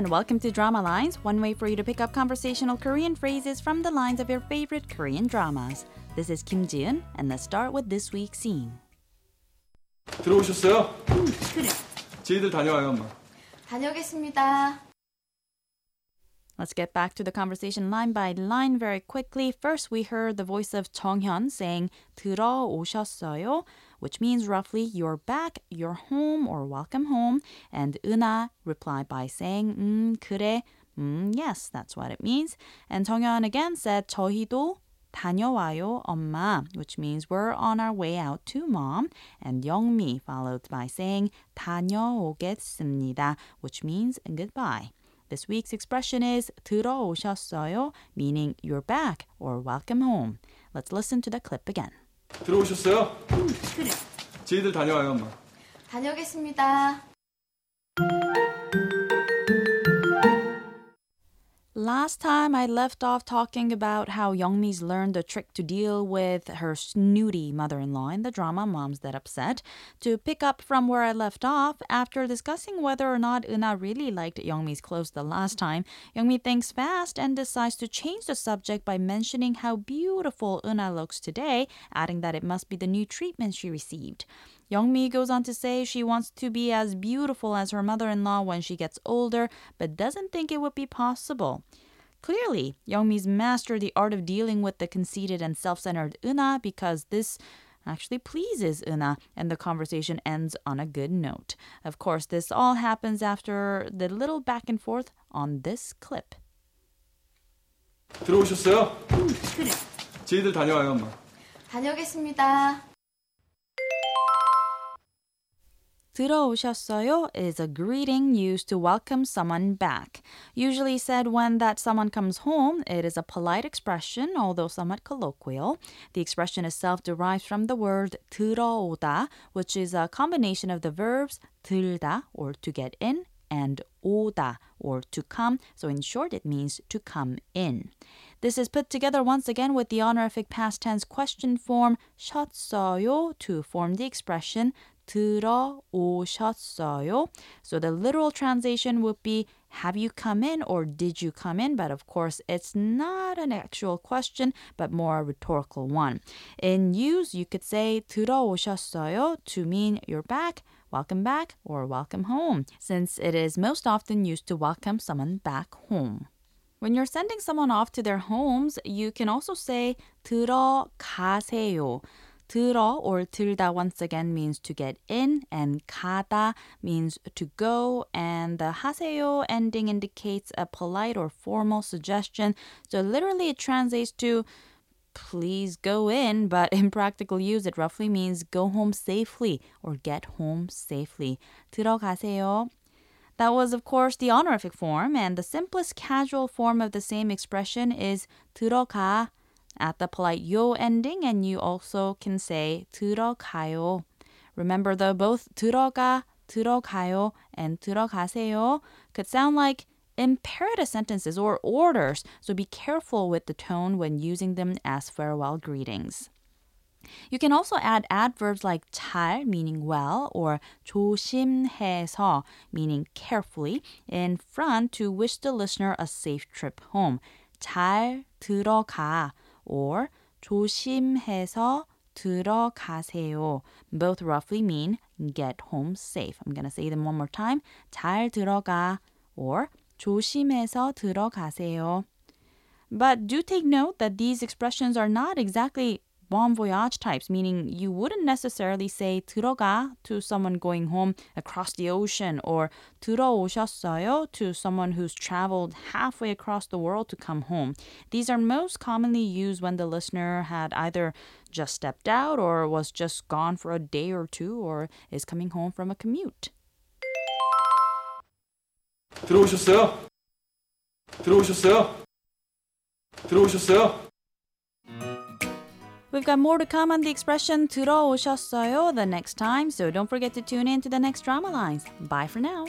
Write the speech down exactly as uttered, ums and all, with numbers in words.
and welcome to Drama Lines, one way for you to pick up conversational Korean phrases from the lines of your favorite Korean dramas. This is Kim Ji-hun, and let's start with this week's scene. 들어오셨어요? 응, 그래. 저희들 다녀와요, 엄마. 다녀오겠습니다. Let's get back to the conversation line by line very quickly. First, we heard the voice of Jeonghyeon saying 들어오셨어요, which means roughly you're back, you're home, or welcome home. And Euna replied by saying 음, 그래, 음, yes, that's what it means. And Jeonghyeon again said 저희도 다녀와요, 엄마, which means we're on our way out to mom. And Youngmi followed by saying 다녀오겠습니다, which means goodbye. This week's expression is 들어오셨어요, meaning you're back or welcome home. Let's listen to the clip again. 들어오셨어요? 응, 그래. 저희들 다녀와요, 엄마. 다녀오겠습니다. Last time, I left off talking about how Youngmi's learned a trick to deal with her snooty mother-in-law in the drama Moms That Upset. To pick up from where I left off, after discussing whether or not Euna really liked Youngmi's clothes the last time, Youngmi thinks fast and decides to change the subject by mentioning how beautiful Euna looks today, adding that it must be the new treatment she received. Youngmi goes on to say she wants to be as beautiful as her mother-in-law when she gets older, but doesn't think it would be possible. Clearly, Youngmi's mastered the art of dealing with the conceited and self-centered Euna because this actually pleases Euna, and the conversation ends on a good note. Of course, this all happens after the little back and forth on this clip. 들어오셨어요? 응, 그래. 저희들 다녀와요, 엄마. 다녀오겠습니다. 들어오셨어요 is a greeting used to welcome someone back. Usually said when that someone comes home, it is a polite expression, although somewhat colloquial. The expression itself derives from the word 들어오다, which is a combination of the verbs 들다, or to get in, and 오다, or to come. So in short, it means to come in. This is put together once again with the honorific past tense question form 셨어요 to form the expression 들어오셨어요. So the literal translation would be, have you come in or did you come in? But of course, it's not an actual question, but more a rhetorical one. In use, you could say 들어오셨어요 to mean you're back, welcome back, or welcome home, since it is most often used to welcome someone back home. When you're sending someone off to their homes, you can also say 들어가세요. 들어 or 들다 once again means to get in, and 가다 means to go, and the 하세요 ending indicates a polite or formal suggestion. So literally it translates to please go in, but in practical use it roughly means go home safely or get home safely. 들어가세요. That was, of course, the honorific form, and the simplest casual form of the same expression is 들어가 at the polite yo ending, and you also can say 들어가요. Remember, though, both 들어가, 들어가요, and 들어가세요 could sound like imperative sentences or orders, so be careful with the tone when using them as farewell greetings. You can also add adverbs like 잘, meaning well, or 조심해서, meaning carefully, in front to wish the listener a safe trip home. 잘 들어가 or 조심해서 들어가세요. Both roughly mean get home safe. I'm going to say them one more time. 잘 들어가 or 조심해서 들어가세요. But do take note that these expressions are not exactly bon voyage types, meaning you wouldn't necessarily say 들어가 to someone going home across the ocean or 들어오셨어요 to someone who's traveled halfway across the world to come home. These are most commonly used when the listener had either just stepped out or was just gone for a day or two or is coming home from a commute. 들어오셨어요? 들어오셨어요? 들어오셨어요? We've got more to come on the expression 들어오셨어요 the next time, so don't forget to tune in to the next Drama Lines. Bye for now.